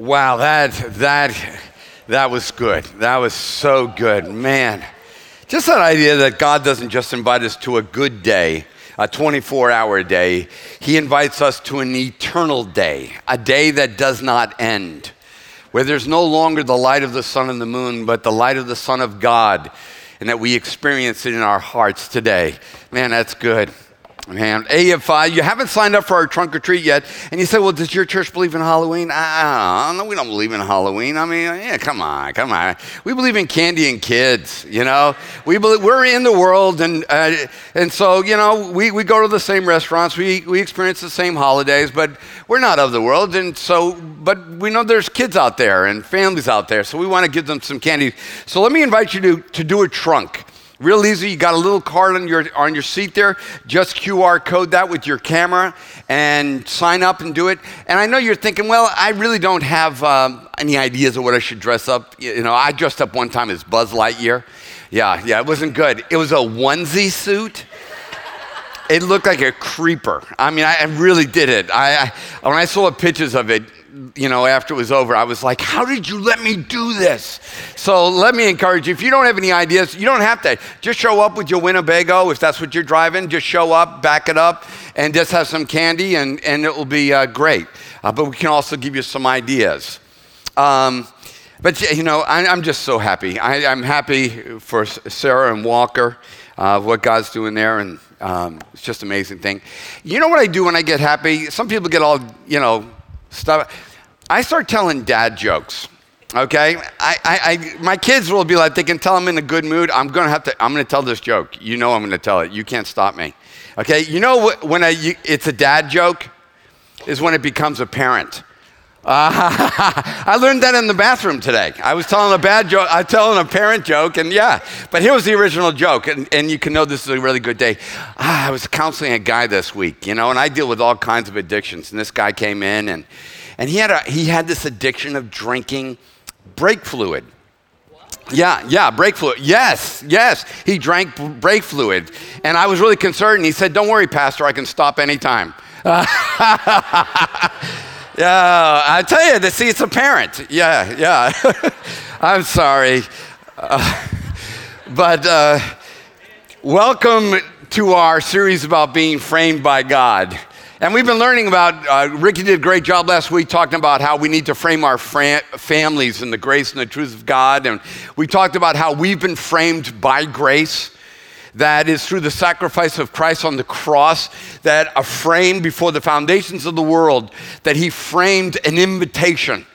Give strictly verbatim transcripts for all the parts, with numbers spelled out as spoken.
Wow, that that that was good. That was so good, man. Just that idea that God doesn't just invite us to a good day, a twenty-four hour day. He invites us to an eternal day, a day that does not end, where there's no longer the light of the sun and the moon, but the light of the Son of God, and that we experience it in our hearts today. Man, that's good. Man, A F I, you haven't signed up for our trunk or treat yet, and you say, well, does your church believe in Halloween? I don't know. No, we don't believe in Halloween. I mean, yeah, come on, come on. We believe in candy and kids, you know. We believe, we're in the world, and uh, and so, you know, we, we go to the same restaurants, we, we experience the same holidays, but we're not of the world, and so, but we know there's kids out there and families out there, so we want to give them some candy. So let me invite you to, to do a trunk. Real easy, you got a little card on your on your seat there, just Q R code that with your camera and sign up and do it. And I know you're thinking, well, I really don't have um, any ideas of what I should dress up. You know, I dressed up one time as Buzz Lightyear. Yeah, yeah, it wasn't good. It was a onesie suit. It looked like a creeper. I mean, I, I really did it. I, I when I saw the pictures of it, you know, after it was over, I was like, how did you let me do this? So let me encourage you, if you don't have any ideas, you don't have to. Just show up with your Winnebago, if that's what you're driving. Just show up, back it up, and just have some candy, and, and it will be uh, great. Uh, but we can also give you some ideas. Um, but, you know, I, I'm just so happy. I, I'm happy for Sarah and Walker, uh, what God's doing there, and um, it's just an amazing thing. You know what I do when I get happy? Some people get all, you know, Stop. I start telling dad jokes, okay? I, I, I, my kids will be like, they can tell I'm in a good mood. I'm gonna have to, I'm gonna tell this joke. You know I'm gonna tell it. You can't stop me, okay? You know when I, you, it's a dad joke is when it becomes apparent. Uh, I learned that in the bathroom today. I was telling a bad joke, I was telling a parent joke, and yeah. But here was the original joke, and, and you can know this is a really good day. Ah, I was counseling a guy this week, you know, and I deal with all kinds of addictions. And this guy came in, and and he had a, he had this addiction of drinking brake fluid. Yeah, yeah, brake fluid. Yes, yes, he drank brake fluid, and I was really concerned. And he said, "Don't worry, Pastor, I can stop anytime." Uh, Yeah, I tell you, see, it's apparent. Yeah, yeah. I'm sorry. Uh, but uh, welcome to our series about being framed by God. And we've been learning about, uh, Ricky did a great job last week talking about how we need to frame our fam- families in the grace and the truth of God. And we talked about how we've been framed by grace. That is through the sacrifice of Christ on the cross, that a frame before the foundations of the world, that he framed an invitation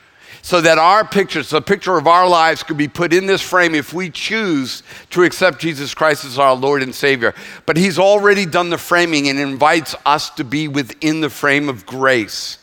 so that our pictures, the picture of our lives, could be put in this frame if we choose to accept Jesus Christ as our Lord and Savior. But he's already done the framing and invites us to be within the frame of grace.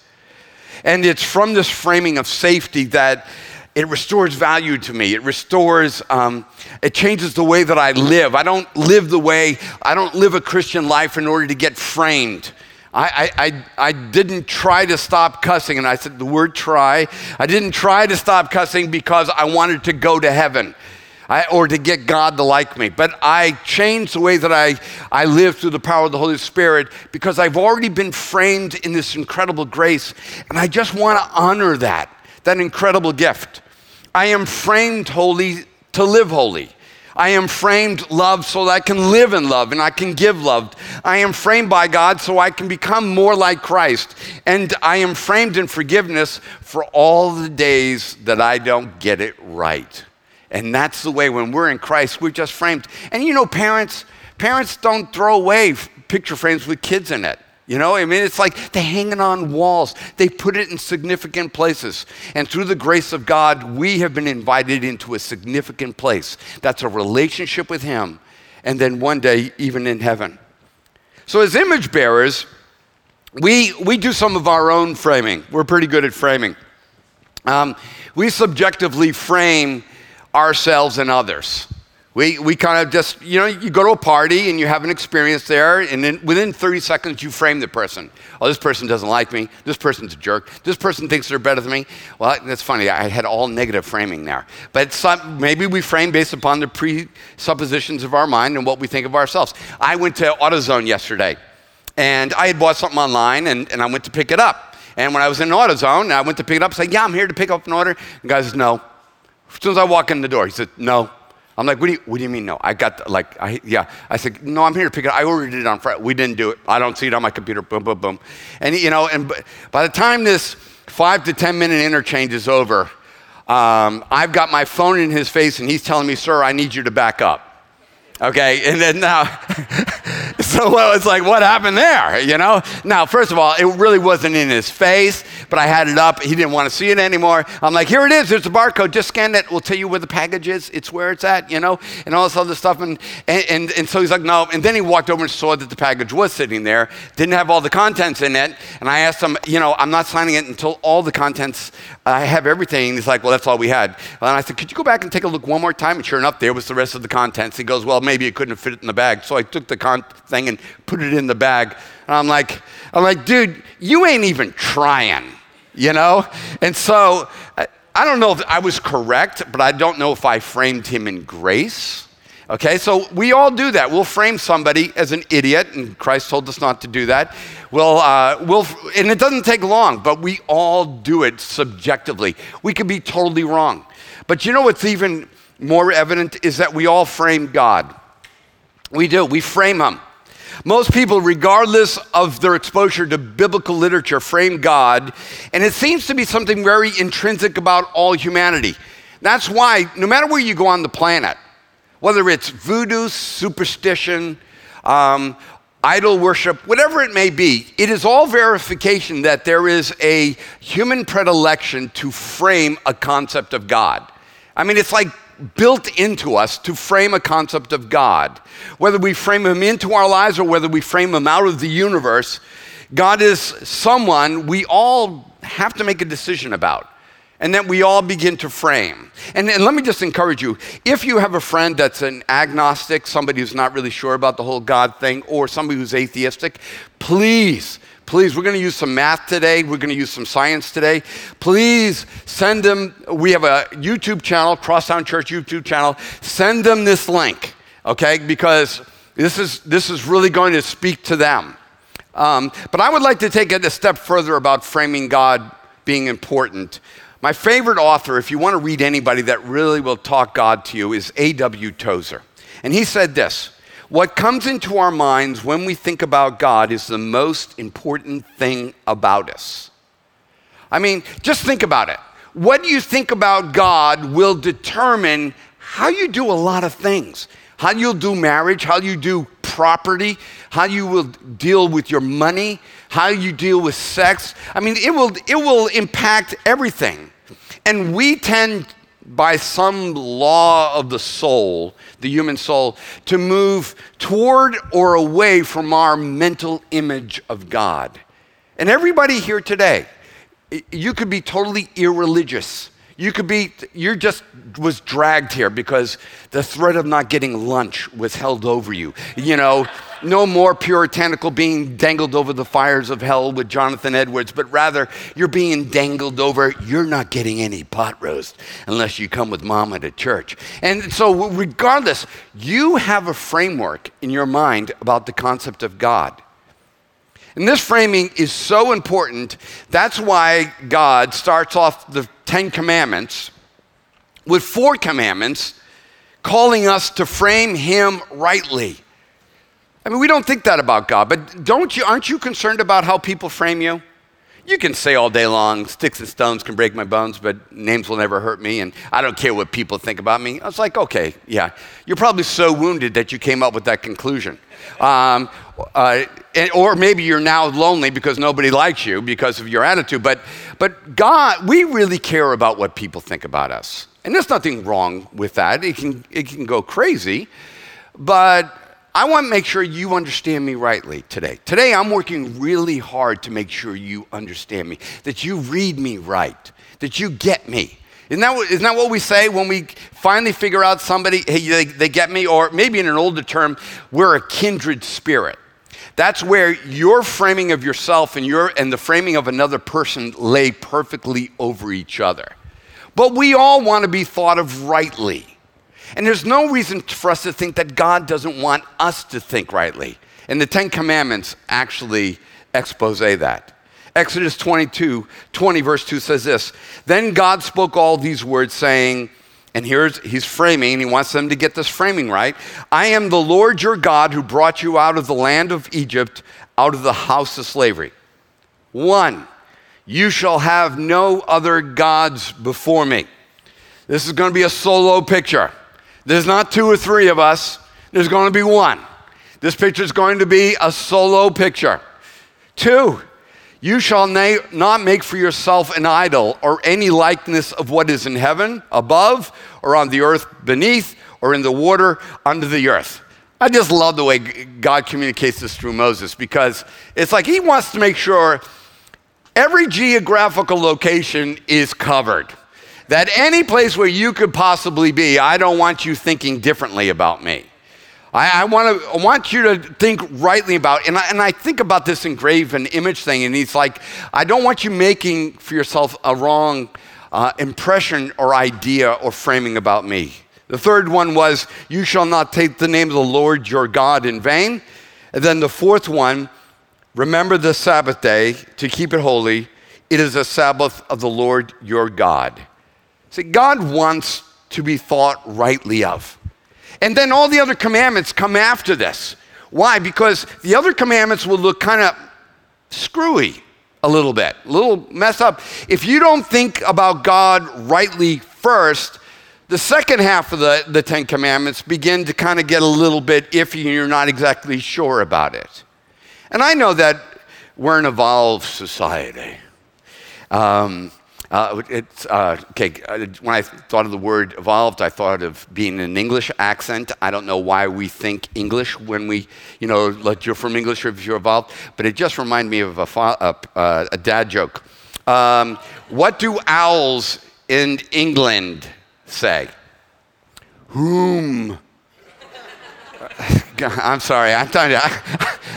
And it's from this framing of safety that it restores value to me. It restores, um, it changes the way that I live. I don't live the way, I don't live a Christian life in order to get framed. I, I, I, I didn't try to stop cussing, and I said the word try. I didn't try to stop cussing because I wanted to go to heaven I, or to get God to like me. But I changed the way that I, I live through the power of the Holy Spirit because I've already been framed in this incredible grace, and I just want to honor that. That incredible gift. I am framed holy to live holy. I am framed love so that I can live in love and I can give love. I am framed by God so I can become more like Christ. And I am framed in forgiveness for all the days that I don't get it right. And that's the way when we're in Christ, we're just framed. And you know, parents, parents don't throw away picture frames with kids in it. You know, I mean, it's like they hang it on walls. They put it in significant places. And through the grace of God, we have been invited into a significant place. That's a relationship with him. And then one day, even in heaven. So as image bearers, we, we do some of our own framing. We're pretty good at framing. Um, we subjectively frame ourselves and others. We we kind of just, you know, you go to a party and you have an experience there, and then within thirty seconds you frame the person. Oh, this person doesn't like me. This person's a jerk. This person thinks they're better than me. Well, that's funny. I had all negative framing there. But some, maybe we frame based upon the presuppositions of our mind and what we think of ourselves. I went to AutoZone yesterday, and I had bought something online, and, and I went to pick it up. And when I was in AutoZone, I went to pick it up, said, yeah, I'm here to pick up an order. And the guy says, no. As soon as I walk in the door, he said, no. I'm like, what do you, what do you mean no? I got, the, like, I, yeah. I said, no, I'm here to pick it up. I ordered it on Friday. We didn't do it. I don't see it on my computer. Boom, boom, boom. And, you know, and by the time this five to ten minute interchange is over, um, I've got my phone in his face and he's telling me, sir, I need you to back up. Okay, and then now, so well, it's like, what happened there, you know? Now, first of all, it really wasn't in his face, but I had it up. He didn't want to see it anymore. I'm like, here it is. There's a barcode. Just scan it. We'll tell you where the package is. It's where it's at, you know, and all this other stuff. And, and, and, and so he's like, no. And then he walked over and saw that the package was sitting there, didn't have all the contents in it. And I asked him, you know, I'm not signing it until all the contents, I have everything. He's like, well, that's all we had. And I said, could you go back and take a look one more time? And sure enough, there was the rest of the contents. He goes, well, maybe Maybe it couldn't fit it in the bag. So I took the con thing and put it in the bag. And I'm like, I'm like, dude, you ain't even trying, you know? And so I, I don't know if I was correct, but I don't know if I framed him in grace. Okay, so we all do that. We'll frame somebody as an idiot, and Christ told us not to do that. We'll, uh, we'll, and it doesn't take long, but we all do it subjectively. We could be totally wrong. But you know what's even more evident is that we all frame God. We do, we frame him. Most people, regardless of their exposure to biblical literature, frame God, and it seems to be something very intrinsic about all humanity. That's why, no matter where you go on the planet, whether it's voodoo, superstition, um, idol worship, whatever it may be, it is all verification that there is a human predilection to frame a concept of God. I mean, it's like built into us to frame a concept of God. Whether we frame him into our lives or whether we frame him out of the universe, God is someone we all have to make a decision about and that we all begin to frame. And, and let me just encourage you, if you have a friend that's an agnostic, somebody who's not really sure about the whole God thing, or somebody who's atheistic, please, Please, we're going to use some math today. We're going to use some science today. Please send them. We have a YouTube channel, Crosstown Church YouTube channel. Send them this link, okay? Because this is this is really going to speak to them. Um, but I would like to take it a step further about framing God being important. My favorite author, if you want to read anybody that really will talk God to you, is A W Tozer. And he said this: what comes into our minds when we think about God is the most important thing about us. I mean, just think about it. What you think about God will determine how you do a lot of things. How you'll do marriage, how you do property, how you will deal with your money, how you deal with sex. I mean, it will, it will impact everything. And we tend to, by some law of the soul, the human soul, to move toward or away from our mental image of God. And everybody here today, you could be totally irreligious. You could be, you just was dragged here because the threat of not getting lunch was held over you. You know, no more puritanical being dangled over the fires of hell with Jonathan Edwards, but rather you're being dangled over, you're not getting any pot roast unless you come with mama to church. And so regardless, you have a framework in your mind about the concept of God. And this framing is so important. That's why God starts off the Ten Commandments with four commandments calling us to frame him rightly. I mean, we don't think that about God, but don't you, aren't you concerned about how people frame you? You can say all day long, sticks and stones can break my bones, but names will never hurt me, and I don't care what people think about me. I was like, okay, yeah. You're probably so wounded that you came up with that conclusion. Um, uh, and, or maybe you're now lonely because nobody likes you because of your attitude, but, but God, we really care about what people think about us. And there's nothing wrong with that. It can, it can go crazy, but I want to make sure you understand me rightly today. Today, I'm working really hard to make sure you understand me, that you read me right, that you get me. Isn't that what, isn't that what we say when we finally figure out somebody, hey, they, they get me? Or maybe in an older term, we're a kindred spirit. That's where your framing of yourself and your and the framing of another person lay perfectly over each other. But we all want to be thought of rightly. And there's no reason for us to think that God doesn't want us to think rightly. And the Ten Commandments actually expose that. Exodus twenty-two, twenty verse two says this, "Then God spoke all these words saying," and here's, he's framing, he wants them to get this framing right, "I am the Lord your God who brought you out of the land of Egypt, out of the house of slavery. One, you shall have no other gods before me." This is gonna be a solo picture. There's not two or three of us, there's gonna be one. This picture is going to be a solo picture. Two, "You shall na- not make for yourself an idol or any likeness of what is in heaven above or on the earth beneath or in the water under the earth." I just love the way God communicates this through Moses, because it's like he wants to make sure every geographical location is covered. That any place where you could possibly be, I don't want you thinking differently about me. I, I, wanna, I want you to think rightly about, and I, and I think about this engrave and image thing, and he's like, I don't want you making for yourself a wrong uh, impression or idea or framing about me. The third one was, "You shall not take the name of the Lord your God in vain." And then the fourth one, "Remember the Sabbath day to keep it holy. It is a Sabbath of the Lord your God." See, God wants to be thought rightly of. And then all the other commandments come after this. Why? Because the other commandments will look kind of screwy a little bit, a little messed up. If you don't think about God rightly first, the second half of the, the Ten Commandments begin to kind of get a little bit iffy and you're not exactly sure about it. And I know that we're an evolved society. Um, Uh, it's, uh, okay, when I thought of the word evolved, I thought of being an English accent. I don't know why we think English when we, you know, like you're from English or if you're evolved, but it just reminded me of a, uh, a dad joke. Um, what do owls in England say? Whom? I'm sorry, I'm trying to, I,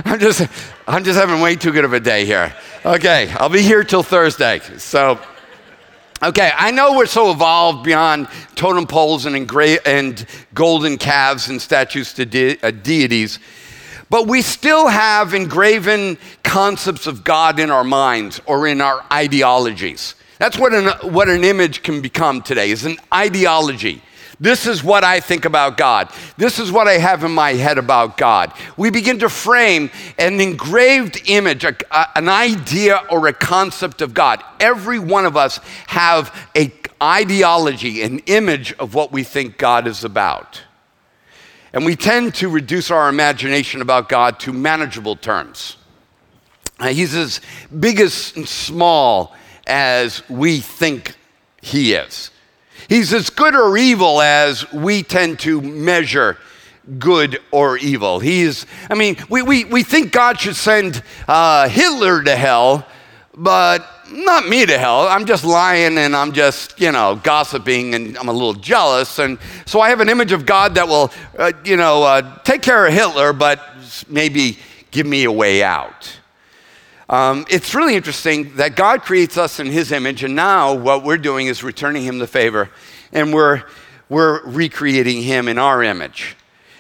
I'm just, I'm just having way too good of a day here. Okay, I'll be here till Thursday, so. Okay, I know we're so evolved beyond totem poles and engra- and golden calves and statues to de- uh, deities, but we still have engraven concepts of God in our minds or in our ideologies. That's what an, what an image can become today, is an ideology. This is what I think about God. This is what I have in my head about God. We begin to frame an engraved image, a, a, an idea or a concept of God. Every one of us have an ideology, an image of what we think God is about. And we tend to reduce our imagination about God to manageable terms. Uh, he's as big as and small as we think he is. He's as good or evil as we tend to measure good or evil. He's, I mean, we, we, we think God should send uh, Hitler to hell, but not me to hell. I'm just lying and I'm just, you know, gossiping and I'm a little jealous. And so I have an image of God that will, uh, you know, uh, take care of Hitler, but maybe give me a way out. Um, it's really interesting that God creates us in his image, and now what we're doing is returning him the favor, and we're, we're recreating him in our image.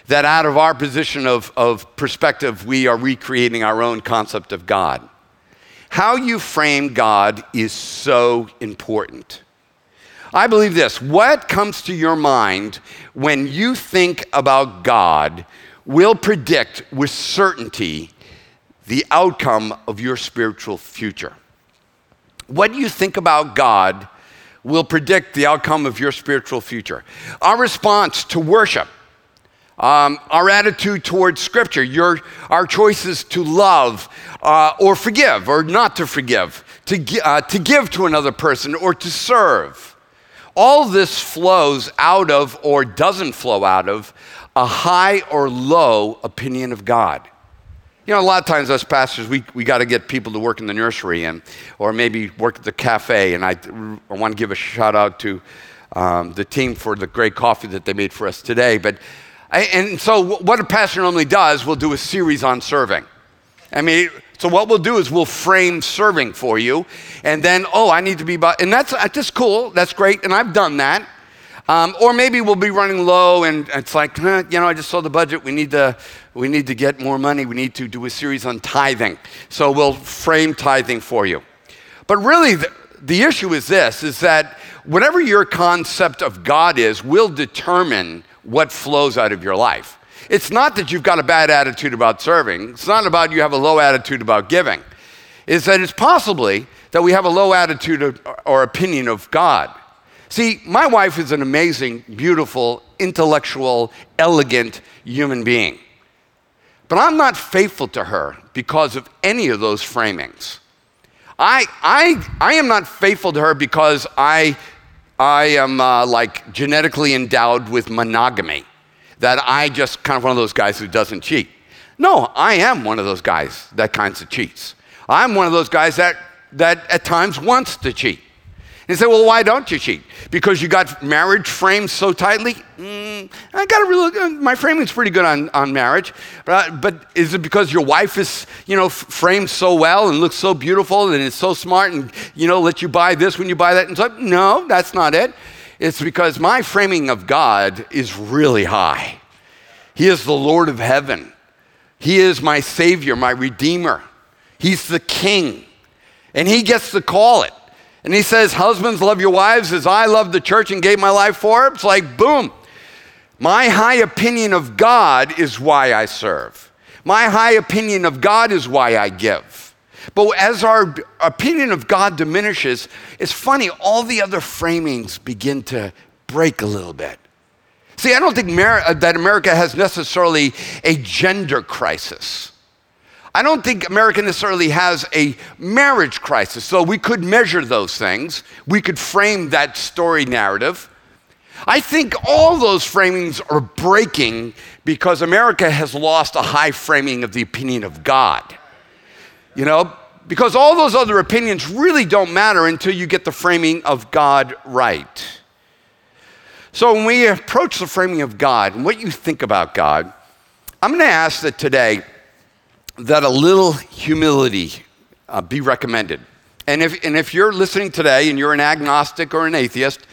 That out of our position of, of perspective, we are recreating our own concept of God. How you frame God is so important. I believe this, what comes to your mind when you think about God will predict with certainty the outcome of your spiritual future. What you think about God will predict the outcome of your spiritual future. Our response to worship, um, our attitude towards scripture, your, our choices to love uh, or forgive or not to forgive, to, gi- uh, to give to another person or to serve. All this flows out of or doesn't flow out of a high or low opinion of God. You know, a lot of times us pastors, we, we got to get people to work in the nursery and or maybe work at the cafe. And I, I want to give a shout out to um, the team for the great coffee that they made for us today. But I, and so what a pastor normally does, we'll do a series on serving. I mean, so what we'll do is we'll frame serving for you. And then, oh, I need to be, and that's, that's cool. That's great. And I've done that. Um, or maybe we'll be running low and it's like, eh, you know, I just saw the budget. We need to we need to get more money. We need to do a series on tithing. So we'll frame tithing for you. But really, the, the issue is this, is that whatever your concept of God is will determine what flows out of your life. It's not that you've got a bad attitude about serving. It's not about you have a low attitude about giving. It's that it's possibly that we have a low attitude of, or opinion of God. See, my wife is an amazing, beautiful, intellectual, elegant human being. But I'm not faithful to her because of any of those framings. I I I am not faithful to her because I I am uh, like genetically endowed with monogamy, that I just kind of one of those guys who doesn't cheat. No, I am one of those guys that kinds of cheats. I'm one of those guys that that at times wants to cheat. And you say, well, why don't you cheat? Because you got marriage framed so tightly? Mm, I got a real, my framing's pretty good on, on marriage, but, but is it because your wife is, you know, framed so well and looks so beautiful and is so smart and, you know, let you buy this when you buy that? And so, no, that's not it. It's because my framing of God is really high. He is the Lord of heaven. He is my Savior, my Redeemer. He's the King, and he gets to call it. And he says, husbands, love your wives as I love the church and gave my life for her. It's like, boom. My high opinion of God is why I serve. My high opinion of God is why I give. But as our opinion of God diminishes, it's funny, all the other framings begin to break a little bit. See, I don't think that America has necessarily a gender crisis. I don't think America necessarily has a marriage crisis, so we could measure those things. We could frame that story narrative. I think all those framings are breaking because America has lost a high framing of the opinion of God. You know, because all those other opinions really don't matter until you get the framing of God right. So when we approach the framing of God and what you think about God, I'm gonna ask that today, that a little humility uh, be recommended. And if, and if you're listening today and you're an agnostic or an atheist,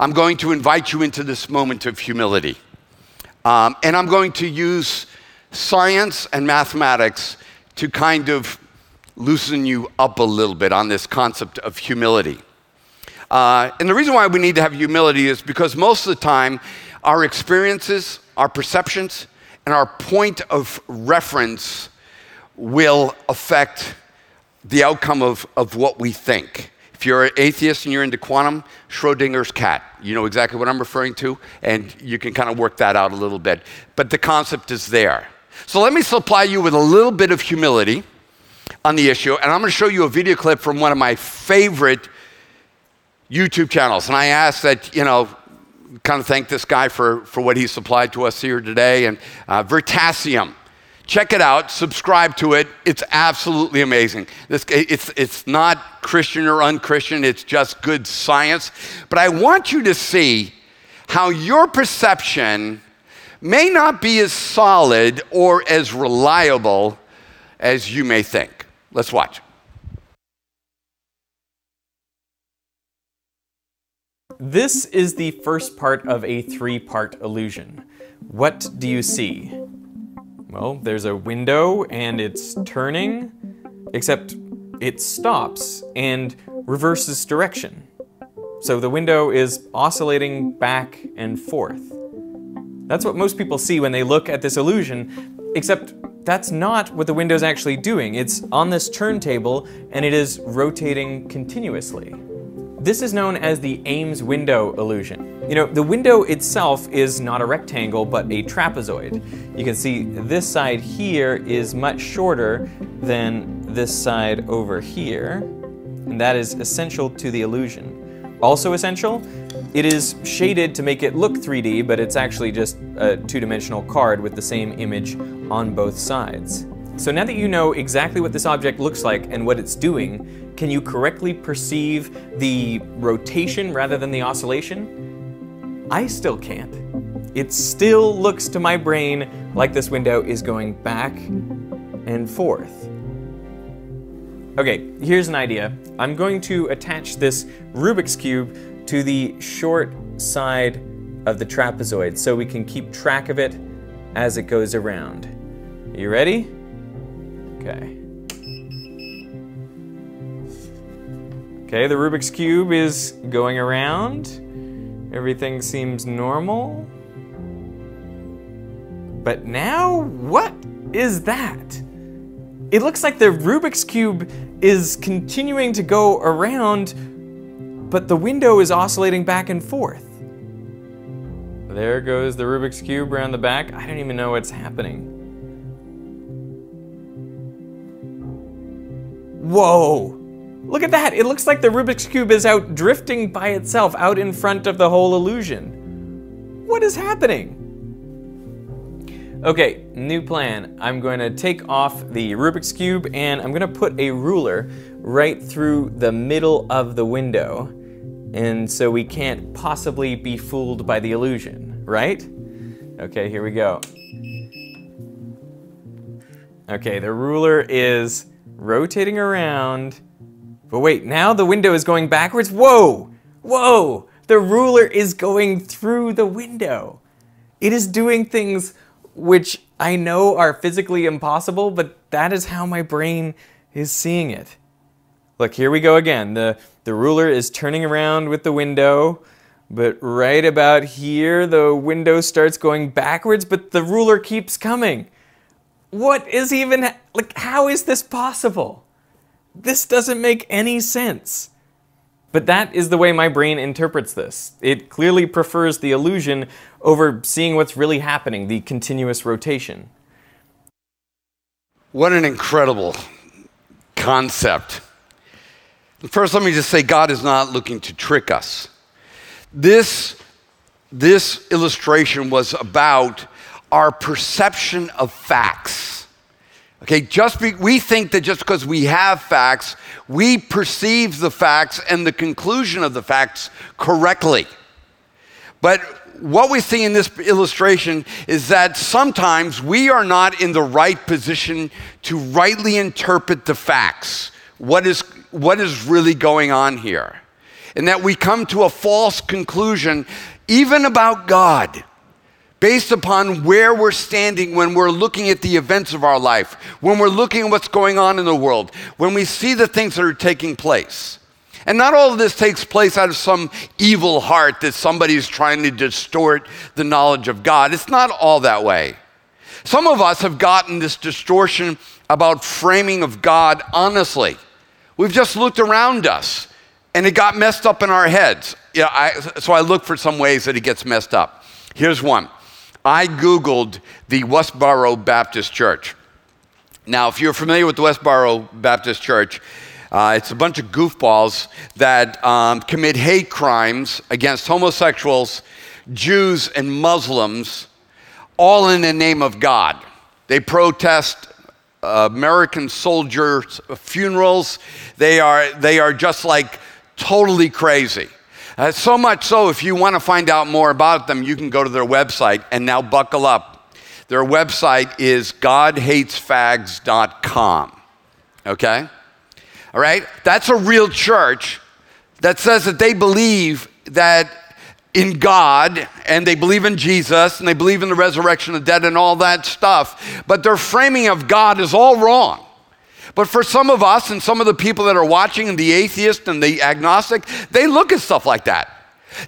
I'm going to invite you into this moment of humility. Um, and I'm going to use science and mathematics to kind of loosen you up a little bit on this concept of humility. Uh, and the reason why we need to have humility is because most of the time, our experiences, our perceptions, and our point of reference will affect the outcome of, of what we think. If you're an atheist and you're into quantum, Schrödinger's cat, you know exactly what I'm referring to, and you can kind of work that out a little bit. But the concept is there. So let me supply you with a little bit of humility on the issue, and I'm gonna show you a video clip from one of my favorite YouTube channels. And I ask that, you know, kind of thank this guy for, for what he supplied to us here today, and uh, Vertasium. Check it out, subscribe to it. It's absolutely amazing. This, it's, it's not Christian or unchristian, it's just good science. But I want you to see how your perception may not be as solid or as reliable as you may think. Let's watch. This is the first part of a three-part illusion. What do you see? Well, there's a window and it's turning, except it stops and reverses direction. So the window is oscillating back and forth. That's what most people see when they look at this illusion, except that's not what the window's actually doing. It's on this turntable and it is rotating continuously. This is known as the Ames window illusion. You know, the window itself is not a rectangle, but a trapezoid. You can see this side here is much shorter than this side over here, and that is essential to the illusion. Also essential, it is shaded to make it look three D, but it's actually just a two-dimensional card with the same image on both sides. So now that you know exactly what this object looks like and what it's doing, can you correctly perceive the rotation rather than the oscillation? I still can't. It still looks to my brain like this window is going back and forth. Okay, here's an idea. I'm going to attach this Rubik's Cube to the short side of the trapezoid so we can keep track of it as it goes around. Are you ready? Okay. Okay, the Rubik's Cube is going around. Everything seems normal. But now, what is that? It looks like the Rubik's Cube is continuing to go around, but the window is oscillating back and forth. There goes the Rubik's Cube around the back. I don't even know what's happening. Whoa! Look at that! It looks like the Rubik's Cube is out drifting by itself, out in front of the whole illusion. What is happening? Okay, new plan. I'm going to take off the Rubik's Cube and I'm going to put a ruler right through the middle of the window. And so we can't possibly be fooled by the illusion, right? Okay, here we go. Okay, the ruler is rotating around. But wait, now the window is going backwards. Whoa! Whoa! The ruler is going through the window. It is doing things which I know are physically impossible, but that is how my brain is seeing it. Look, here we go again. The, the ruler is turning around with the window, but right about here, the window starts going backwards, but the ruler keeps coming. What is even, like, how is this possible? This doesn't make any sense. But that is the way my brain interprets this. It clearly prefers the illusion over seeing what's really happening, the continuous rotation. What an incredible concept. First, let me just say God is not looking to trick us. This, this illustration was about our perception of facts. Okay, just be, we think that just because we have facts, we perceive the facts and the conclusion of the facts correctly. But what we see in this illustration is that sometimes we are not in the right position to rightly interpret the facts. What is, what is really going on here? And that we come to a false conclusion, even about God, based upon where we're standing when we're looking at the events of our life, when we're looking at what's going on in the world, when we see the things that are taking place. And not all of this takes place out of some evil heart that somebody's trying to distort the knowledge of God. It's not all that way. Some of us have gotten this distortion about framing of God honestly. We've just looked around us, and it got messed up in our heads. Yeah, I, so I look for some ways that it gets messed up. Here's one. I Googled the Westboro Baptist Church. Now, if you're familiar with the Westboro Baptist Church, uh, it's a bunch of goofballs that um, commit hate crimes against homosexuals, Jews, and Muslims, all in the name of God. They protest uh, American soldiers' funerals. They are, they are just like totally crazy. Uh, so much so, if you want to find out more about them, you can go to their website, and now buckle up. Their website is god hates fags dot com, okay? All right? That's a real church that says that they believe that in God, and they believe in Jesus, and they believe in the resurrection of the dead and all that stuff, but their framing of God is all wrong. But for some of us and some of the people that are watching, the atheist and the agnostic, they look at stuff like that.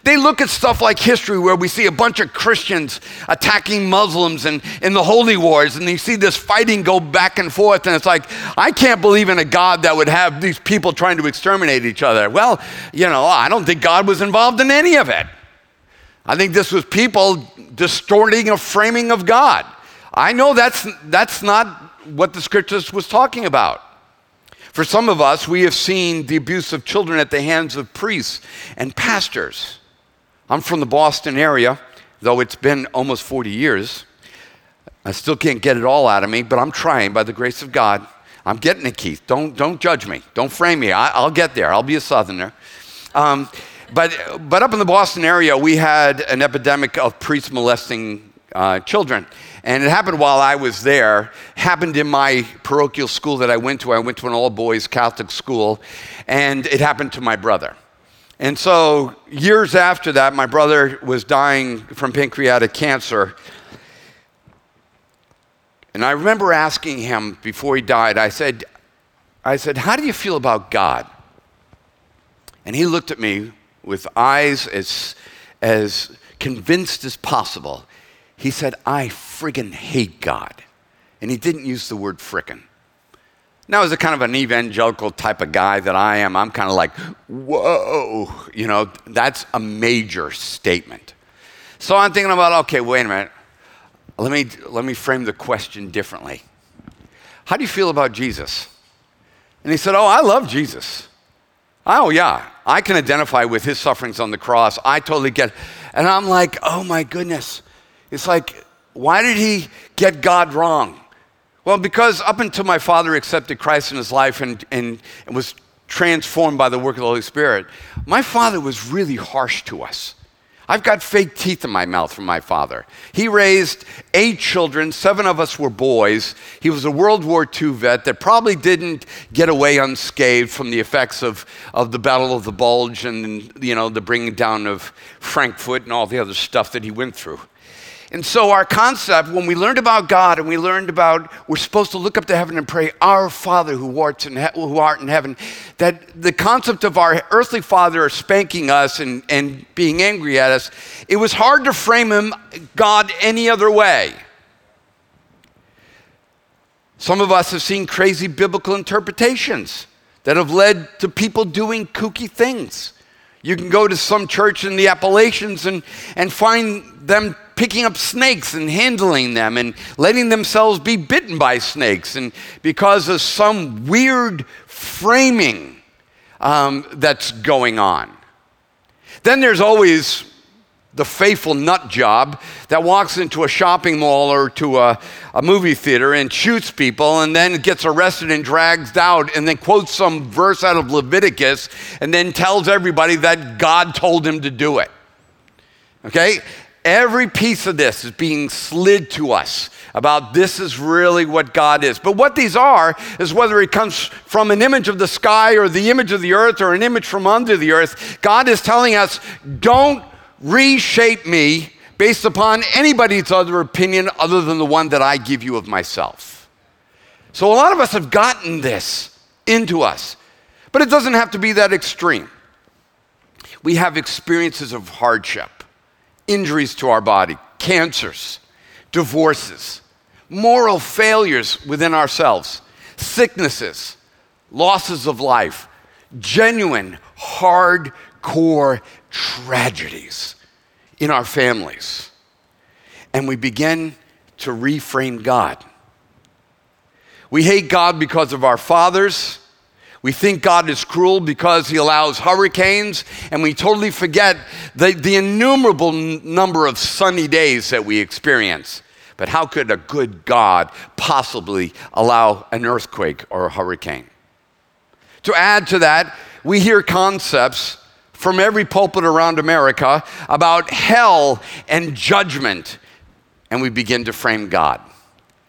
They look at stuff like history where we see a bunch of Christians attacking Muslims and in the holy wars, and you see this fighting go back and forth, and it's like, I can't believe in a God that would have these people trying to exterminate each other. Well, you know, I don't think God was involved in any of it. I think this was people distorting a framing of God. I know that's that's not what the scriptures was talking about. For some of us, we have seen the abuse of children at the hands of priests and pastors. I'm from the Boston area, though it's been almost forty years. I still can't get it all out of me, but I'm trying by the grace of God. I'm getting it, Keith. Don't, don't judge me. Don't frame me. I, I'll get there. I'll be a Southerner. Um, but, but up in the Boston area, we had an epidemic of priests molesting uh, children. And it happened while I was there, happened in my parochial school that I went to. I went to an all-boys Catholic school, and it happened to my brother. And so years after that, my brother was dying from pancreatic cancer. And I remember asking him before he died, I said, I said, how do you feel about God? And he looked at me with eyes as, as convinced as possible. He said, I friggin' hate God. And he didn't use the word frickin'. Now, as a kind of an evangelical type of guy that I am, I'm kind of like, whoa, you know, that's a major statement. So I'm thinking about, okay, wait a minute. Let me, let me frame the question differently. How do you feel about Jesus? And he said, oh, I love Jesus. Oh, yeah, I can identify with his sufferings on the cross. I totally get it. And I'm like, oh, my goodness. It's like, why did he get God wrong? Well, because up until my father accepted Christ in his life and, and was transformed by the work of the Holy Spirit, my father was really harsh to us. I've got fake teeth in my mouth from my father. He raised eight children, seven of us were boys. He was a World War Two vet that probably didn't get away unscathed from the effects of, of the Battle of the Bulge and, you know, the bringing down of Frankfurt and all the other stuff that he went through. And so our concept, when we learned about God and we learned about, we're supposed to look up to heaven and pray, our Father who art in, he- who art in heaven, that the concept of our earthly father spanking us and, and being angry at us, it was hard to frame him, God, any other way. Some of us have seen crazy biblical interpretations that have led to people doing kooky things. You can go to some church in the Appalachians and, and find them picking up snakes and handling them and letting themselves be bitten by snakes, and because of some weird framing um, that's going on. Then there's always the faithful nut job that walks into a shopping mall or to a, a movie theater and shoots people and then gets arrested and dragged out and then quotes some verse out of Leviticus and then tells everybody that God told him to do it. Okay? Every piece of this is being slid to us about this is really what God is. But what these are is whether it comes from an image of the sky or the image of the earth or an image from under the earth, God is telling us, don't reshape me based upon anybody's other opinion other than the one that I give you of myself. So a lot of us have gotten this into us, but it doesn't have to be that extreme. We have experiences of hardship, injuries to our body, cancers, divorces, moral failures within ourselves, sicknesses, losses of life, genuine, hardcore tragedies in our families. And we begin to reframe God. We hate God because of our fathers. We think God is cruel because he allows hurricanes, and we totally forget the, the innumerable n- number of sunny days that we experience. But how could a good God possibly allow an earthquake or a hurricane? To add to that, we hear concepts from every pulpit around America about hell and judgment, and we begin to frame God.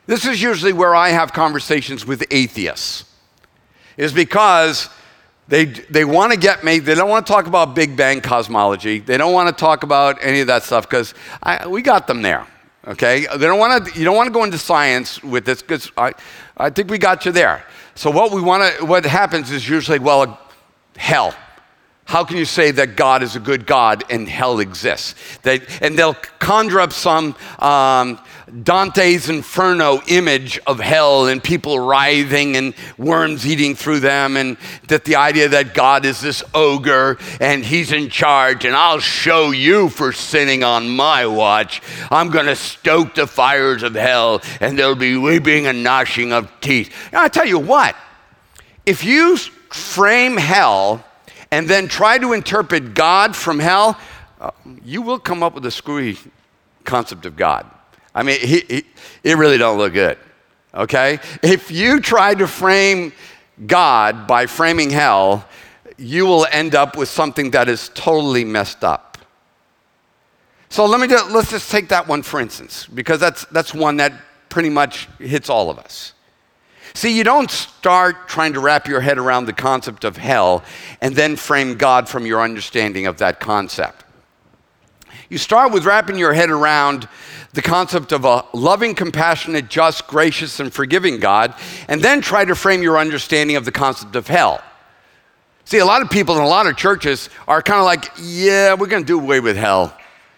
This is usually where I have conversations with atheists, is because they they want to get me. They don't want to talk about Big Bang cosmology. They don't want to talk about any of that stuff because we got them there, okay? They don't want to. You don't want to go into science with this because I, I think we got you there. So what we want to, what happens is usually, well, hell. How can you say that God is a good God and hell exists? They, and they'll conjure up some um, Dante's Inferno image of hell and people writhing and worms eating through them, and that the idea that God is this ogre and he's in charge and I'll show you for sinning on my watch. I'm going to stoke the fires of hell and there'll be weeping and gnashing of teeth. Now, I tell you what, if you frame hell and then try to interpret God from hell, uh, you will come up with a screwy concept of God. I mean, he, he, it really don't look good, okay? If you try to frame God by framing hell, you will end up with something that is totally messed up. So let me just, let's just take that one for instance, because that's that's one that pretty much hits all of us. See, you don't start trying to wrap your head around the concept of hell and then frame God from your understanding of that concept. You start with wrapping your head around the concept of a loving, compassionate, just, gracious, and forgiving God, and then try to frame your understanding of the concept of hell. See, a lot of people in a lot of churches are kind of like, yeah, we're going to do away with hell.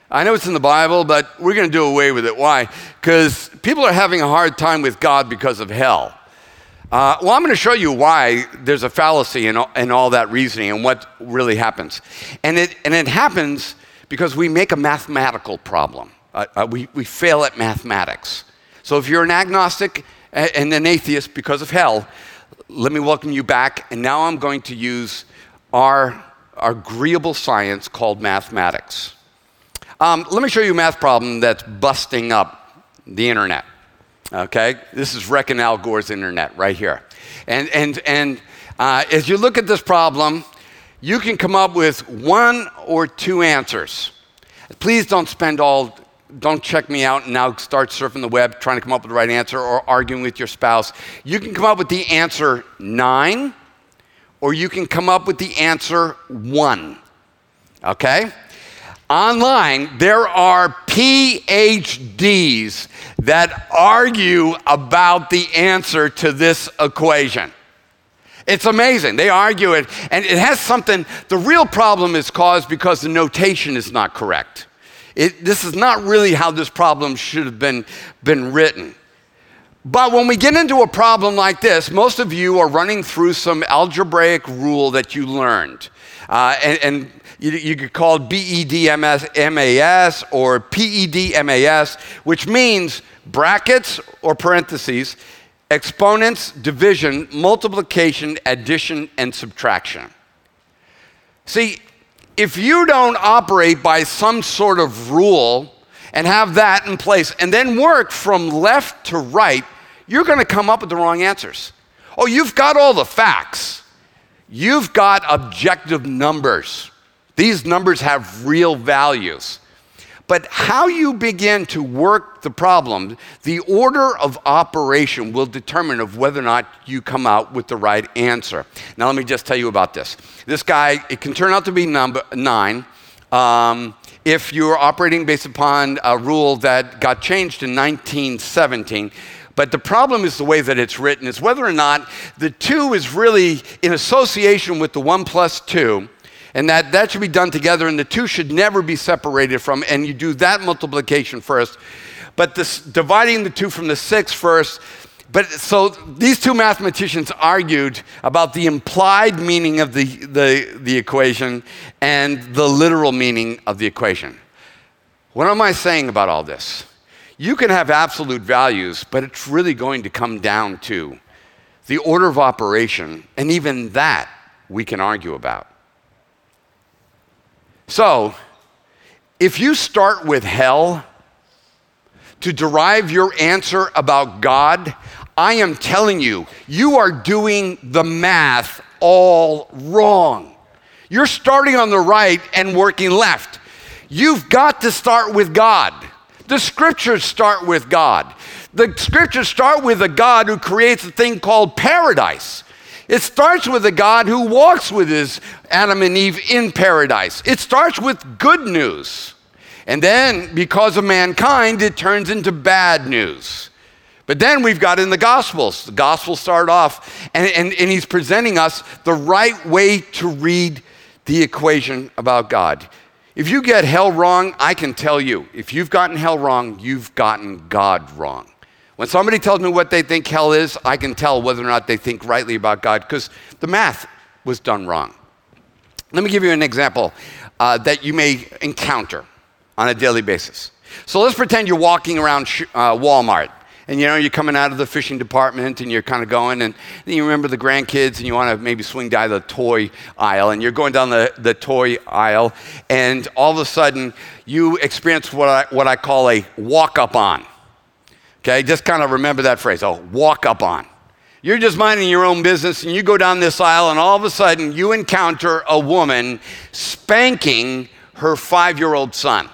I know it's in the Bible, but we're going to do away with it. Why? Because people are having a hard time with God because of hell. Uh, well, I'm going to show you why there's a fallacy in all, in all that reasoning and what really happens. And it and it happens because we make a mathematical problem. Uh, uh, we, we fail at mathematics. So if you're an agnostic and an atheist because of hell, let me welcome you back. And now I'm going to use our, our agreeable science called mathematics. Um, let me show you a math problem that's busting up the internet. Okay, this is Rec and Al Gore's internet right here. And and and uh, as you look at this problem, you can come up with one or two answers. Please don't spend all, don't check me out and now start surfing the web trying to come up with the right answer or arguing with your spouse. You can come up with the answer nine, or you can come up with the answer one, okay? Online, there are P H Ds that argue about the answer to this equation. It's amazing. They argue it, and it has something. The real problem is caused because the notation is not correct. It, this is not really how this problem should have been, been written. But when we get into a problem like this, most of you are running through some algebraic rule that you learned, uh, and, and You, you could call it B E D M A S or P E D M A S, which means brackets or parentheses, exponents, division, multiplication, addition, and subtraction. See, if you don't operate by some sort of rule and have that in place and then work from left to right, you're going to come up with the wrong answers. Oh, you've got all the facts. You've got objective numbers. These numbers have real values. But how you begin to work the problem, the order of operation will determine of whether or not you come out with the right answer. Now, let me just tell you about this. This guy, it can turn out to be number nine um, if you're operating based upon a rule that got changed in nineteen seventeen. But the problem is the way that it's written, is whether or not the two is really in association with the one plus two, and that, that should be done together, and the two should never be separated from, and you do that multiplication first. But this, dividing the two from the six first, but so these two mathematicians argued about the implied meaning of the, the, the equation and the literal meaning of the equation. What am I saying about all this? You can have absolute values, but it's really going to come down to the order of operation, and even that we can argue about. So, if you start with hell to derive your answer about God, I am telling you, you are doing the math all wrong. You're starting on the right and working left. You've got to start with God. The scriptures start with God. The scriptures start with a God who creates a thing called paradise. It starts with a God who walks with his Adam and Eve in paradise. It starts with good news. And then, because of mankind, it turns into bad news. But then we've got in the Gospels. The Gospels start off, and, and, and he's presenting us the right way to read the equation about God. If you get hell wrong, I can tell you, if you've gotten hell wrong, you've gotten God wrong. When somebody tells me what they think hell is, I can tell whether or not they think rightly about God because the math was done wrong. Let me give you an example uh, that you may encounter on a daily basis. So let's pretend you're walking around sh- uh, Walmart, and you know you're coming out of the fishing department, and you're kind of going, and then you remember the grandkids, and you want to maybe swing down the toy aisle, and you're going down the, the toy aisle, and all of a sudden you experience what I what I call a walk-up on. Okay, just kind of remember that phrase, oh, walk up on. You're just minding your own business, and you go down this aisle, and all of a sudden, you encounter a woman spanking her five-year-old son.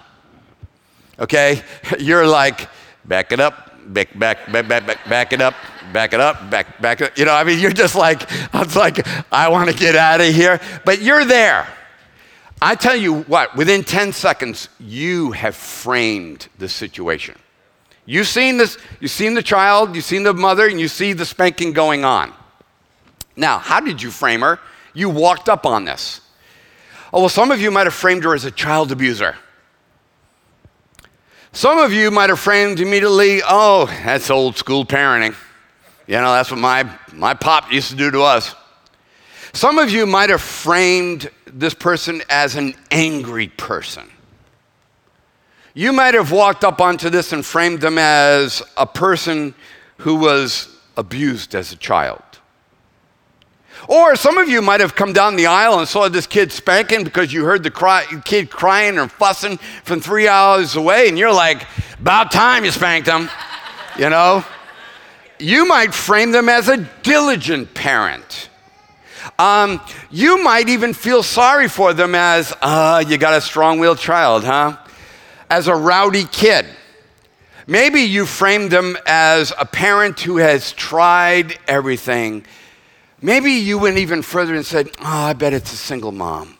Okay, you're like, back it up, back, back, back, back, back, back it up, back it up, back, back it up. You know, I mean, you're just like, I was like, I want to get out of here, but you're there. I tell you what, within ten seconds, you have framed the situation. You've seen this, you've seen the child, you've seen the mother, and you see the spanking going on. Now, how did you frame her? You walked up on this. Oh, well, some of you might have framed her as a child abuser. Some of you might have framed immediately, oh, that's old school parenting. You know, that's what my, my pop used to do to us. Some of you might have framed this person as an angry person. You might have walked up onto this and framed them as a person who was abused as a child. Or some of you might have come down the aisle and saw this kid spanking because you heard the cry, kid crying or fussing from three hours away, and you're like, about time you spanked them, you know? You might frame them as a diligent parent. Um, you might even feel sorry for them as, ah, uh, you got a strong-willed child, huh? As a rowdy kid. Maybe you framed them as a parent who has tried everything. Maybe you went even further and said, oh, I bet it's a single mom.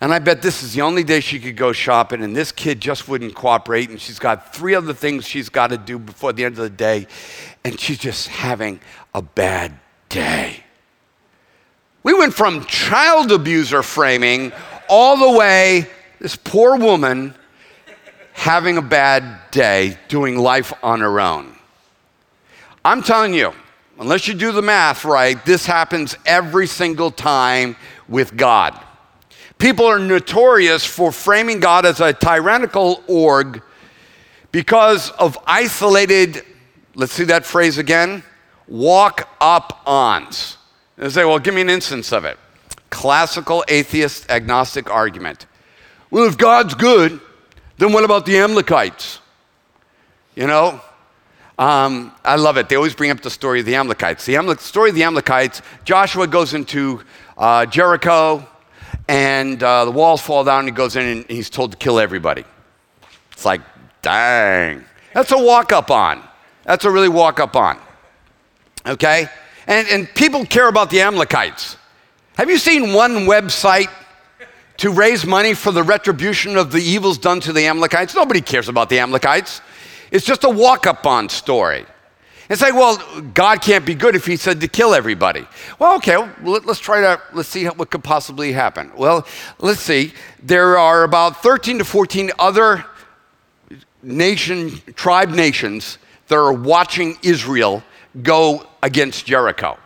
And I bet this is the only day she could go shopping, and this kid just wouldn't cooperate, and she's got three other things she's got to do before the end of the day, and she's just having a bad day. We went from child abuser framing all the way, this poor woman having a bad day, doing life on her own. I'm telling you, unless you do the math right, this happens every single time with God. People are notorious for framing God as a tyrannical org because of isolated, let's see that phrase again, walk-up-ons. They say, well, give me an instance of it. Classical atheist agnostic argument. Well, if God's good, then what about the Amalekites? You know, um, I love it. They always bring up the story of the Amalekites. The Amal- story of the Amalekites, Joshua goes into uh, Jericho, and uh, the walls fall down, and he goes in, and he's told to kill everybody. It's like, dang. That's a walk-up on. That's a really walk-up on, okay? And, and people care about the Amalekites. Have you seen one website to raise money for the retribution of the evils done to the Amalekites? Nobody cares about the Amalekites. It's just a walk-up on story. It's like, well, God can't be good if he said to kill everybody. Well, okay, well, let's try to, let's see what could possibly happen. Well, let's see. There are about thirteen to fourteen other nation, tribe nations that are watching Israel go against Jericho.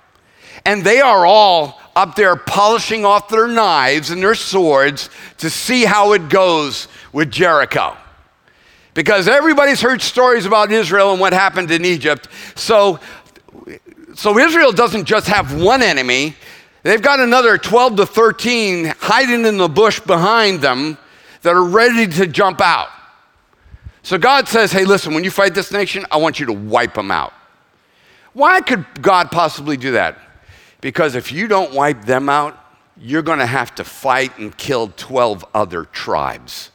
And they are all up there polishing off their knives and their swords to see how it goes with Jericho. Because everybody's heard stories about Israel and what happened in Egypt. So, so Israel doesn't just have one enemy. They've got another twelve to thirteen hiding in the bush behind them that are ready to jump out. So God says, hey, listen, when you fight this nation, I want you to wipe them out. Why could God possibly do that? Because if you don't wipe them out, you're going to have to fight and kill twelve other tribes.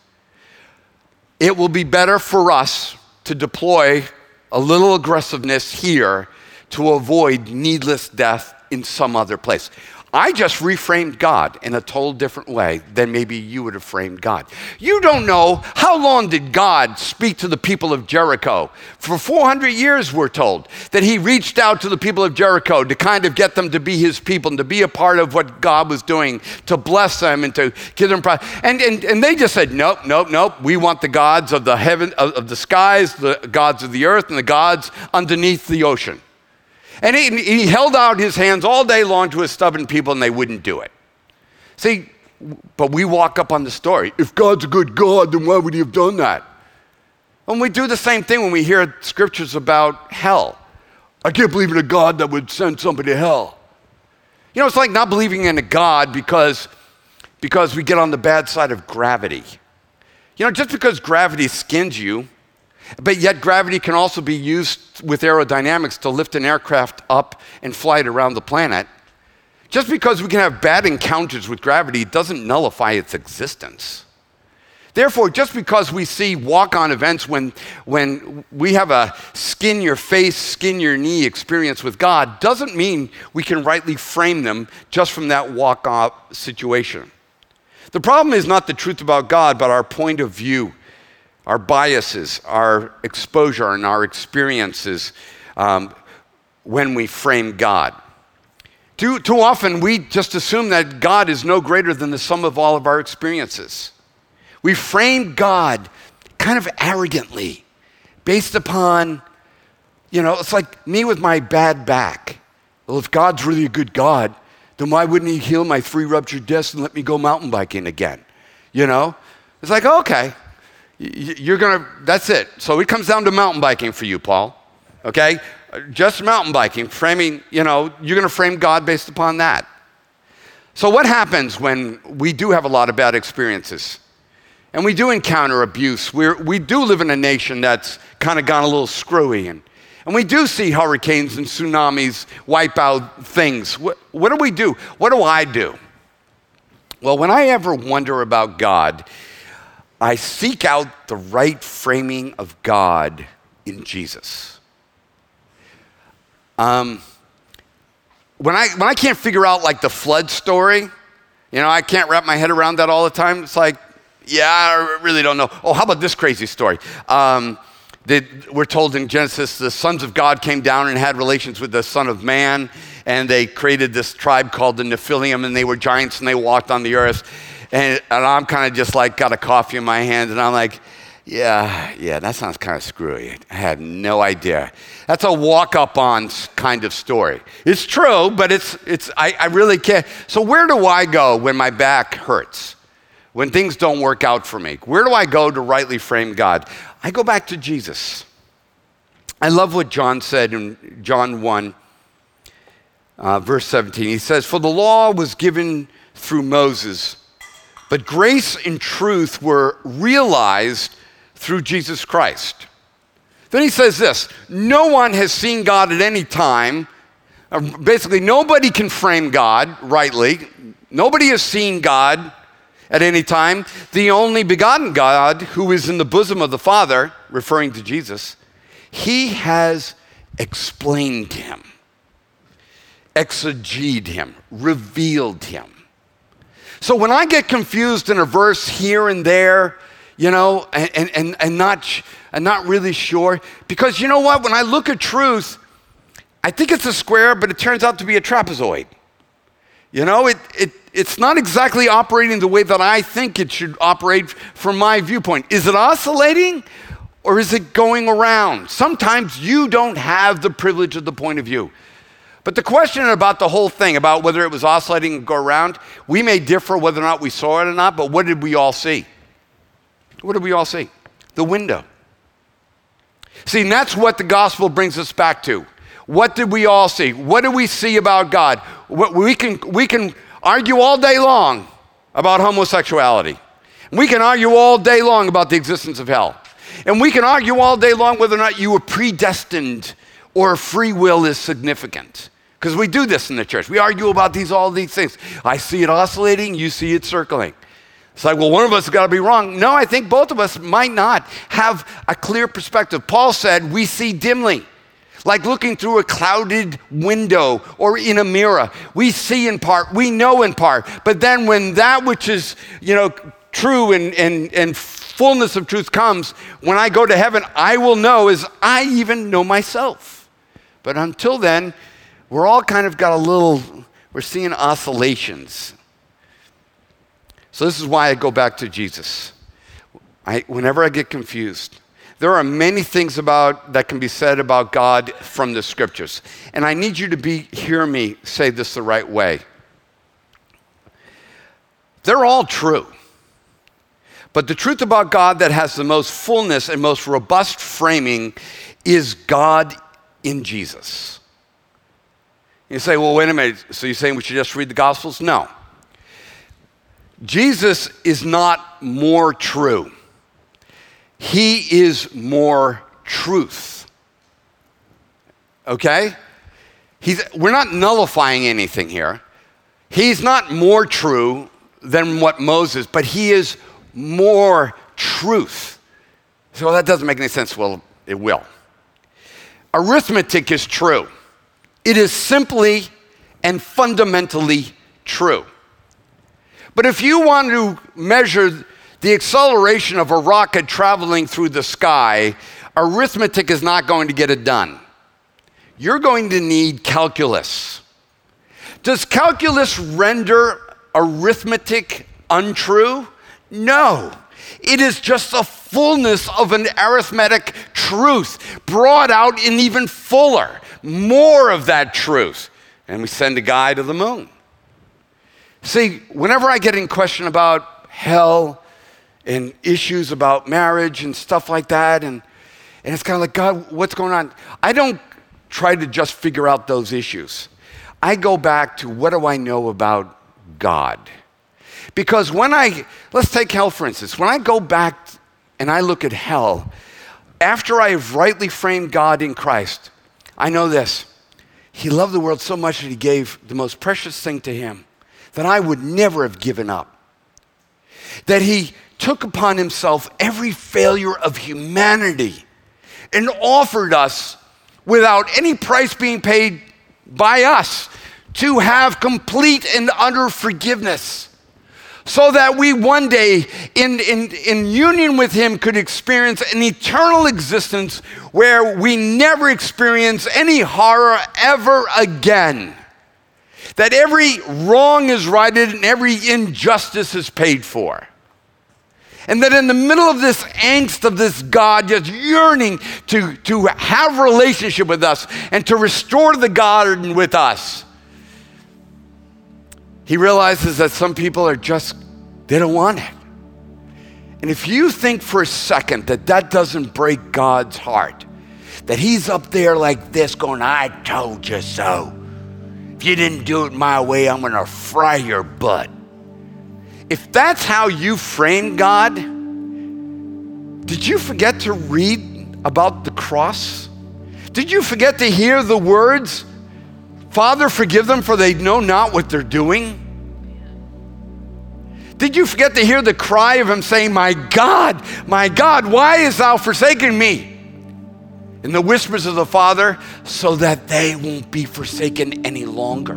It will be better for us to deploy a little aggressiveness here to avoid needless death in some other place. I just reframed God in a total different way than maybe you would have framed God. You don't know how long did God speak to the people of Jericho. For four hundred years, we're told, that he reached out to the people of Jericho to kind of get them to be his people and to be a part of what God was doing, to bless them and to give them pride. And, and, and they just said, nope, nope, nope. We want the gods of the heaven, of, of the skies, the gods of the earth, and the gods underneath the ocean. And he, he held out his hands all day long to his stubborn people, and they wouldn't do it. See, but we walk up on the story. If God's a good God, then why would he have done that? And we do the same thing when we hear scriptures about hell. I can't believe in a God that would send somebody to hell. You know, it's like not believing in a God because, because we get on the bad side of gravity. You know, just because gravity skins you, but yet gravity can also be used with aerodynamics to lift an aircraft up and fly it around the planet. Just because we can have bad encounters with gravity doesn't nullify its existence. Therefore, just because we see walk-on events when, when we have a skin-your-face, skin-your-knee experience with God doesn't mean we can rightly frame them just from that walk-off situation. The problem is not the truth about God, but our point of view, our biases, our exposure, and our experiences um, when we frame God. Too, too often, we just assume that God is no greater than the sum of all of our experiences. We frame God kind of arrogantly, based upon, you know, it's like me with my bad back. Well, if God's really a good God, then why wouldn't he heal my three ruptured discs and let me go mountain biking again? You know? It's like, okay, you're gonna, that's it. So it comes down to mountain biking for you, Paul, okay? Just mountain biking, framing, you know, you're gonna frame God based upon that. So what happens when we do have a lot of bad experiences? And we do encounter abuse. We're, we do live in a nation that's kind of gone a little screwy. And, and we do see hurricanes and tsunamis wipe out things. What, what do we do? What do I do? Well, when I ever wonder about God, I seek out the right framing of God in Jesus. Um, when I when I can't figure out like the flood story, you know, I can't wrap my head around that all the time. It's like, yeah, I really don't know. Oh, how about this crazy story? Um, they, we're told in Genesis, the sons of God came down and had relations with the son of man, and they created this tribe called the Nephilim, and they were giants, and they walked on the earth. And, and I'm kind of just like, got a coffee in my hand, and I'm like, yeah, yeah, that sounds kind of screwy. I had no idea. That's a walk-up-on kind of story. It's true, but it's it's I, I really can't. So where do I go when my back hurts? When things don't work out for me, where do I go to rightly frame God? I go back to Jesus. I love what John said in John one, uh, verse seventeen. He says, "For the law was given through Moses, but grace and truth were realized through Jesus Christ." Then he says this, "No one has seen God at any time." Uh, basically, nobody can frame God rightly. Nobody has seen God at any time. "The only begotten God who is in the bosom of the Father," referring to Jesus, "he has explained him," exegeted him, revealed him. So when I get confused in a verse here and there, you know, and, and, and, not, and not really sure, because you know what, when I look at truth, I think it's a square, but it turns out to be a trapezoid. You know, it, it it's not exactly operating the way that I think it should operate from my viewpoint. Is it oscillating or is it going around? Sometimes you don't have the privilege of the point of view. But the question about the whole thing, about whether it was oscillating or go around, we may differ whether or not we saw it or not, but what did we all see? What did we all see? The window. See, and that's what the gospel brings us back to. What did we all see? What do we see about God? What we can, we can argue all day long about homosexuality. We can argue all day long about the existence of hell. And we can argue all day long whether or not you were predestined or free will is significant. Because we do this in the church. We argue about these, all these things. I see it oscillating, you see it circling. It's like, well, one of us has got to be wrong. No, I think both of us might not have a clear perspective. Paul said, we see dimly, like looking through a clouded window or in a mirror. We see in part, we know in part, but then when that which is, you know, true and, and, and fullness of truth comes, when I go to heaven, I will know as I even know myself. But until then, we're all kind of got a little, we're seeing oscillations. So this is why I go back to Jesus. I, whenever I get confused, there are many things about that can be said about God from the scriptures. And I need you to be hear me say this the right way. They're all true. But the truth about God that has the most fullness and most robust framing is God in Jesus. You say, well, wait a minute. So you're saying we should just read the Gospels? No. Jesus is not more true. He is more truth, okay? He's, we're not nullifying anything here. He's not more true than what Moses, but he is more truth. So, well, that doesn't make any sense. Well, it will. Arithmetic is true. It is simply and fundamentally true. But if you want to measure the acceleration of a rocket traveling through the sky, arithmetic is not going to get it done. You're going to need calculus. Does calculus render arithmetic untrue? No. It is just the fullness of an arithmetic truth, brought out in even fuller, more of that truth. And we send a guy to the moon. See, whenever I get in question about hell and issues about marriage and stuff like that, and, and it's kind of like, God, what's going on? I don't try to just figure out those issues. I go back to what do I know about God? Because when I, let's take hell for instance, when I go back and I look at hell, after I have rightly framed God in Christ, I know this, he loved the world so much that he gave the most precious thing to him that I would never have given up. That he took upon himself every failure of humanity and offered us, without any price being paid by us, to have complete and utter forgiveness, so that we one day in, in, in union with him could experience an eternal existence where we never experience any horror ever again. That every wrong is righted and every injustice is paid for. And that in the middle of this angst of this God just yearning to, to have a relationship with us and to restore the garden with us, he realizes that some people are just, they don't want it. And if you think for a second that that doesn't break God's heart, that he's up there like this going, I told you so. If you didn't do it my way, I'm gonna fry your butt. If that's how you frame God, did you forget to read about the cross? Did you forget to hear the words, Father, forgive them for they know not what they're doing? Did you forget to hear the cry of him saying, my God, my God, why hast thou forsaken me? And the whispers of the Father, so that they won't be forsaken any longer.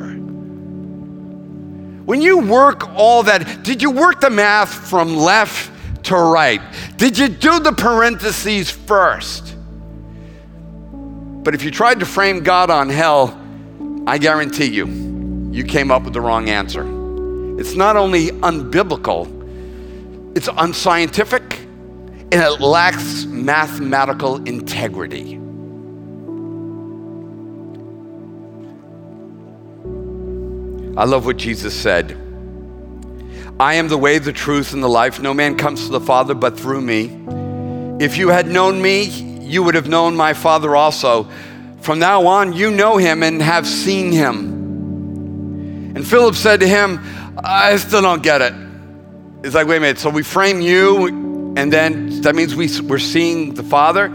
When you work all that, did you work the math from left to right? Did you do the parentheses first? But if you tried to frame God on hell, I guarantee you, you came up with the wrong answer. It's not only unbiblical, it's unscientific, and it lacks mathematical integrity. I love what Jesus said. I am the way, the truth, and the life. No man comes to the Father but through me. If you had known me, you would have known my Father also. From now on, you know him and have seen him. And Philip said to him, I still don't get it. It's like, wait a minute, so we frame you, and then that means we, we're seeing the Father?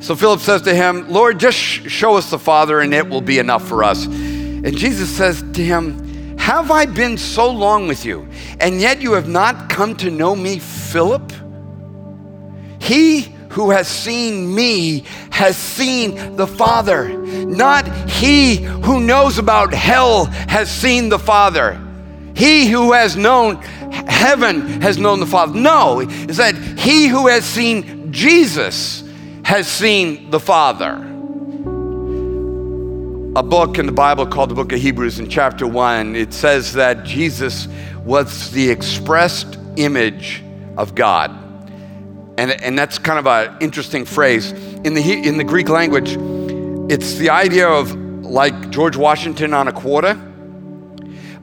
So Philip says to him, Lord, just sh- show us the Father and it will be enough for us. And Jesus says to him, have I been so long with you, and yet you have not come to know me, Philip? He who has seen me has seen the Father. Not he who knows about hell has seen the Father. He who has known heaven has known the Father. No, it's that he who has seen Jesus has seen the Father. A book in the Bible called the Book of Hebrews, in chapter one, it says that Jesus was the expressed image of God. And, and that's kind of an interesting phrase. In the, in the Greek language, it's the idea of like George Washington on a quarter,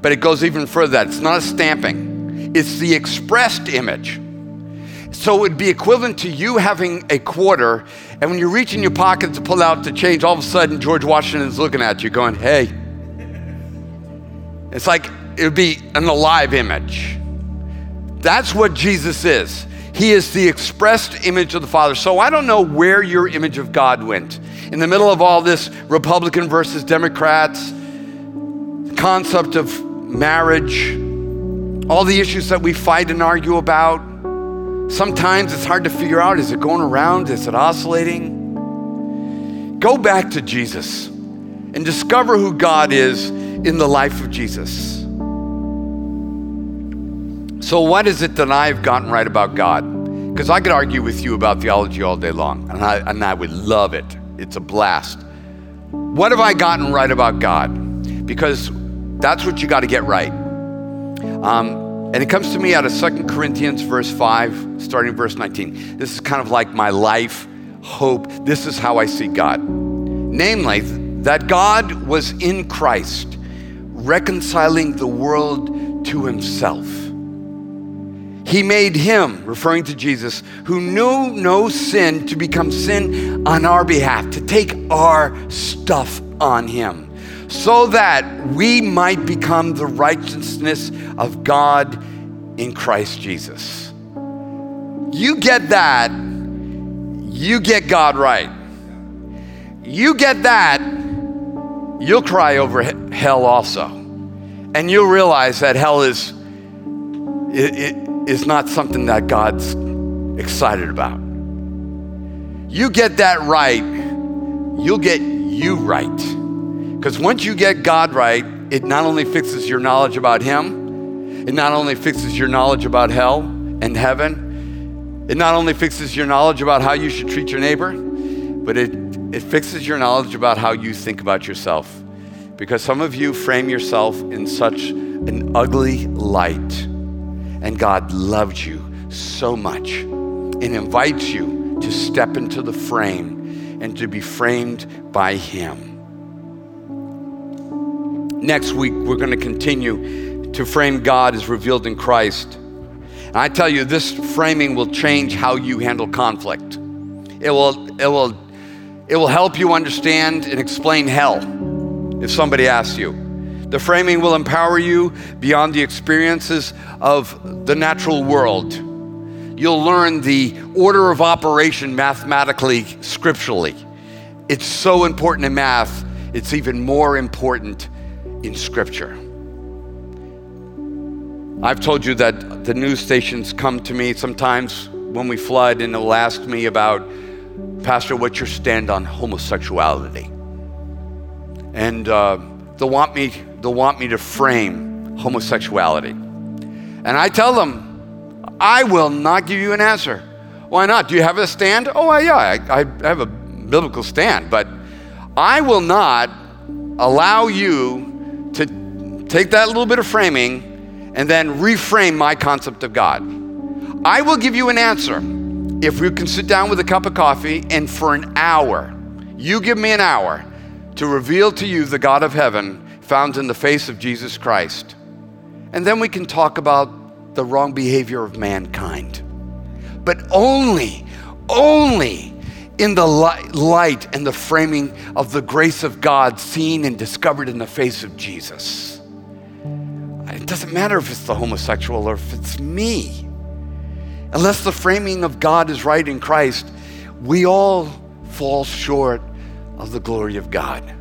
but it goes even further than that. It's not a stamping. It's the expressed image. So it would be equivalent to you having a quarter, and when you reach in your pocket to pull out the change, all of a sudden George Washington's looking at you going, hey. It's like it would be an alive image. That's what Jesus is. He is the expressed image of the Father. So I don't know where your image of God went. In the middle of all this Republican versus Democrats, concept of marriage, all the issues that we fight and argue about, sometimes it's hard to figure out, is it going around? Is it oscillating? Go back to Jesus and discover who God is in the life of Jesus. So what is it that I've gotten right about God? Because I could argue with you about theology all day long, and I, and I would love it. It's a blast. What have I gotten right about God? Because that's what you got to get right. Um, And it comes to me out of Second Corinthians verse five, starting verse nineteen. This is kind of like my life, hope. This is how I see God. Namely, that God was in Christ, reconciling the world to himself. He made him, referring to Jesus, who knew no sin, to become sin on our behalf, to take our stuff on him, so that we might become the righteousness of God in Christ Jesus. You get that, you get God right. You get that, you'll cry over hell also. And you'll realize that hell is, it, it, is not something that God's excited about. You get that right, you'll get you right. Because once you get God right, it not only fixes your knowledge about him, it not only fixes your knowledge about hell and heaven, it not only fixes your knowledge about how you should treat your neighbor, but it, it fixes your knowledge about how you think about yourself. Because some of you frame yourself in such an ugly light, and God loves you so much and invites you to step into the frame and to be framed by him. Next week, we're going to continue to frame God as revealed in Christ. And I tell you, this framing will change how you handle conflict. It will, it will, it will help you understand and explain hell if somebody asks you. The framing will empower you beyond the experiences of the natural world. You'll learn the order of operation mathematically, scripturally. It's so important in math, it's even more important in scripture. I've told you that the news stations come to me sometimes when we flood, and they'll ask me about, Pastor, what's your stand on homosexuality? And uh, they'll want me, they'll want me to frame homosexuality. And I tell them, I will not give you an answer. Why not? Do you have a stand? Oh, yeah, I, I have a biblical stand, but I will not allow you to take that little bit of framing and then reframe my concept of God. I will give you an answer if we can sit down with a cup of coffee and for an hour, you give me an hour to reveal to you the God of heaven found in the face of Jesus Christ. And then we can talk about the wrong behavior of mankind. But only, only in the light and the framing of the grace of God seen and discovered in the face of Jesus. It doesn't matter if it's the homosexual or if it's me. Unless the framing of God is right in Christ, we all fall short of the glory of God.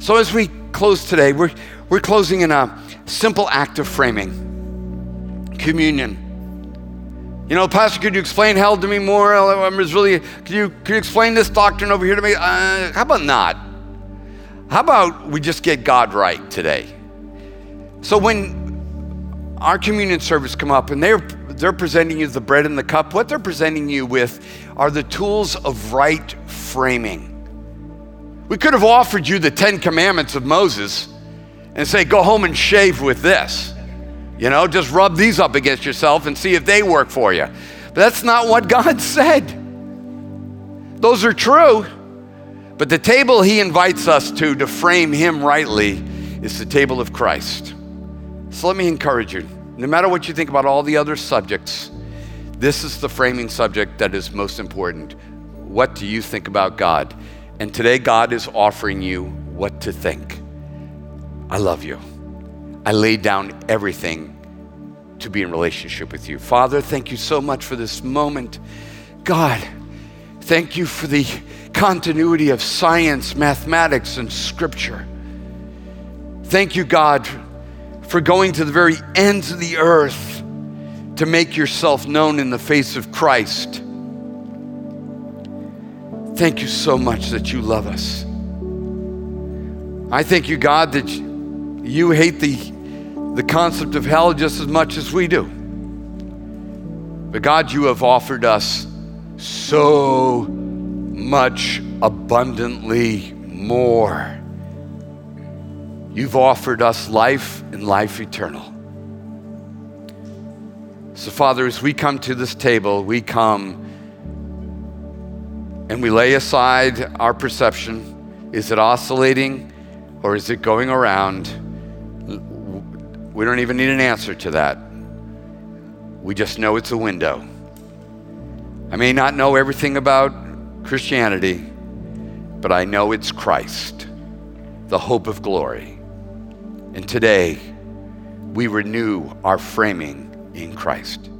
So as we close today, we're, we're closing in a simple act of framing, communion. You know, Pastor, could you explain hell to me more? I'm really, could you, could you explain this doctrine over here to me? Uh, how about not? How about we just get God right today? So when our communion service come up and they're, they're presenting you the bread and the cup, what they're presenting you with are the tools of right framing. We could have offered you the Ten Commandments of Moses and say, go home and shave with this. You know, just rub these up against yourself and see if they work for you. But that's not what God said. Those are true, but the table he invites us to, to frame him rightly, is the table of Christ. So let me encourage you, no matter what you think about all the other subjects, this is the framing subject that is most important. What do you think about God? And today God is offering you what to think. I love you. I laid down everything to be in relationship with you. Father, thank you so much for this moment. God, thank you for the continuity of science, mathematics, and scripture. Thank you, God, for going to the very ends of the earth to make yourself known in the face of Christ. Thank you so much that you love us. I thank you, God, that you hate the The concept of hell just as much as we do. But God, you have offered us so much abundantly more. You've offered us life and life eternal. So Father, as we come to this table, we come and we lay aside our perception. Is it oscillating or is it going around? We don't even need an answer to that. We just know it's a window. I may not know everything about Christianity, but I know it's Christ, the hope of glory. And today, we renew our framing in Christ.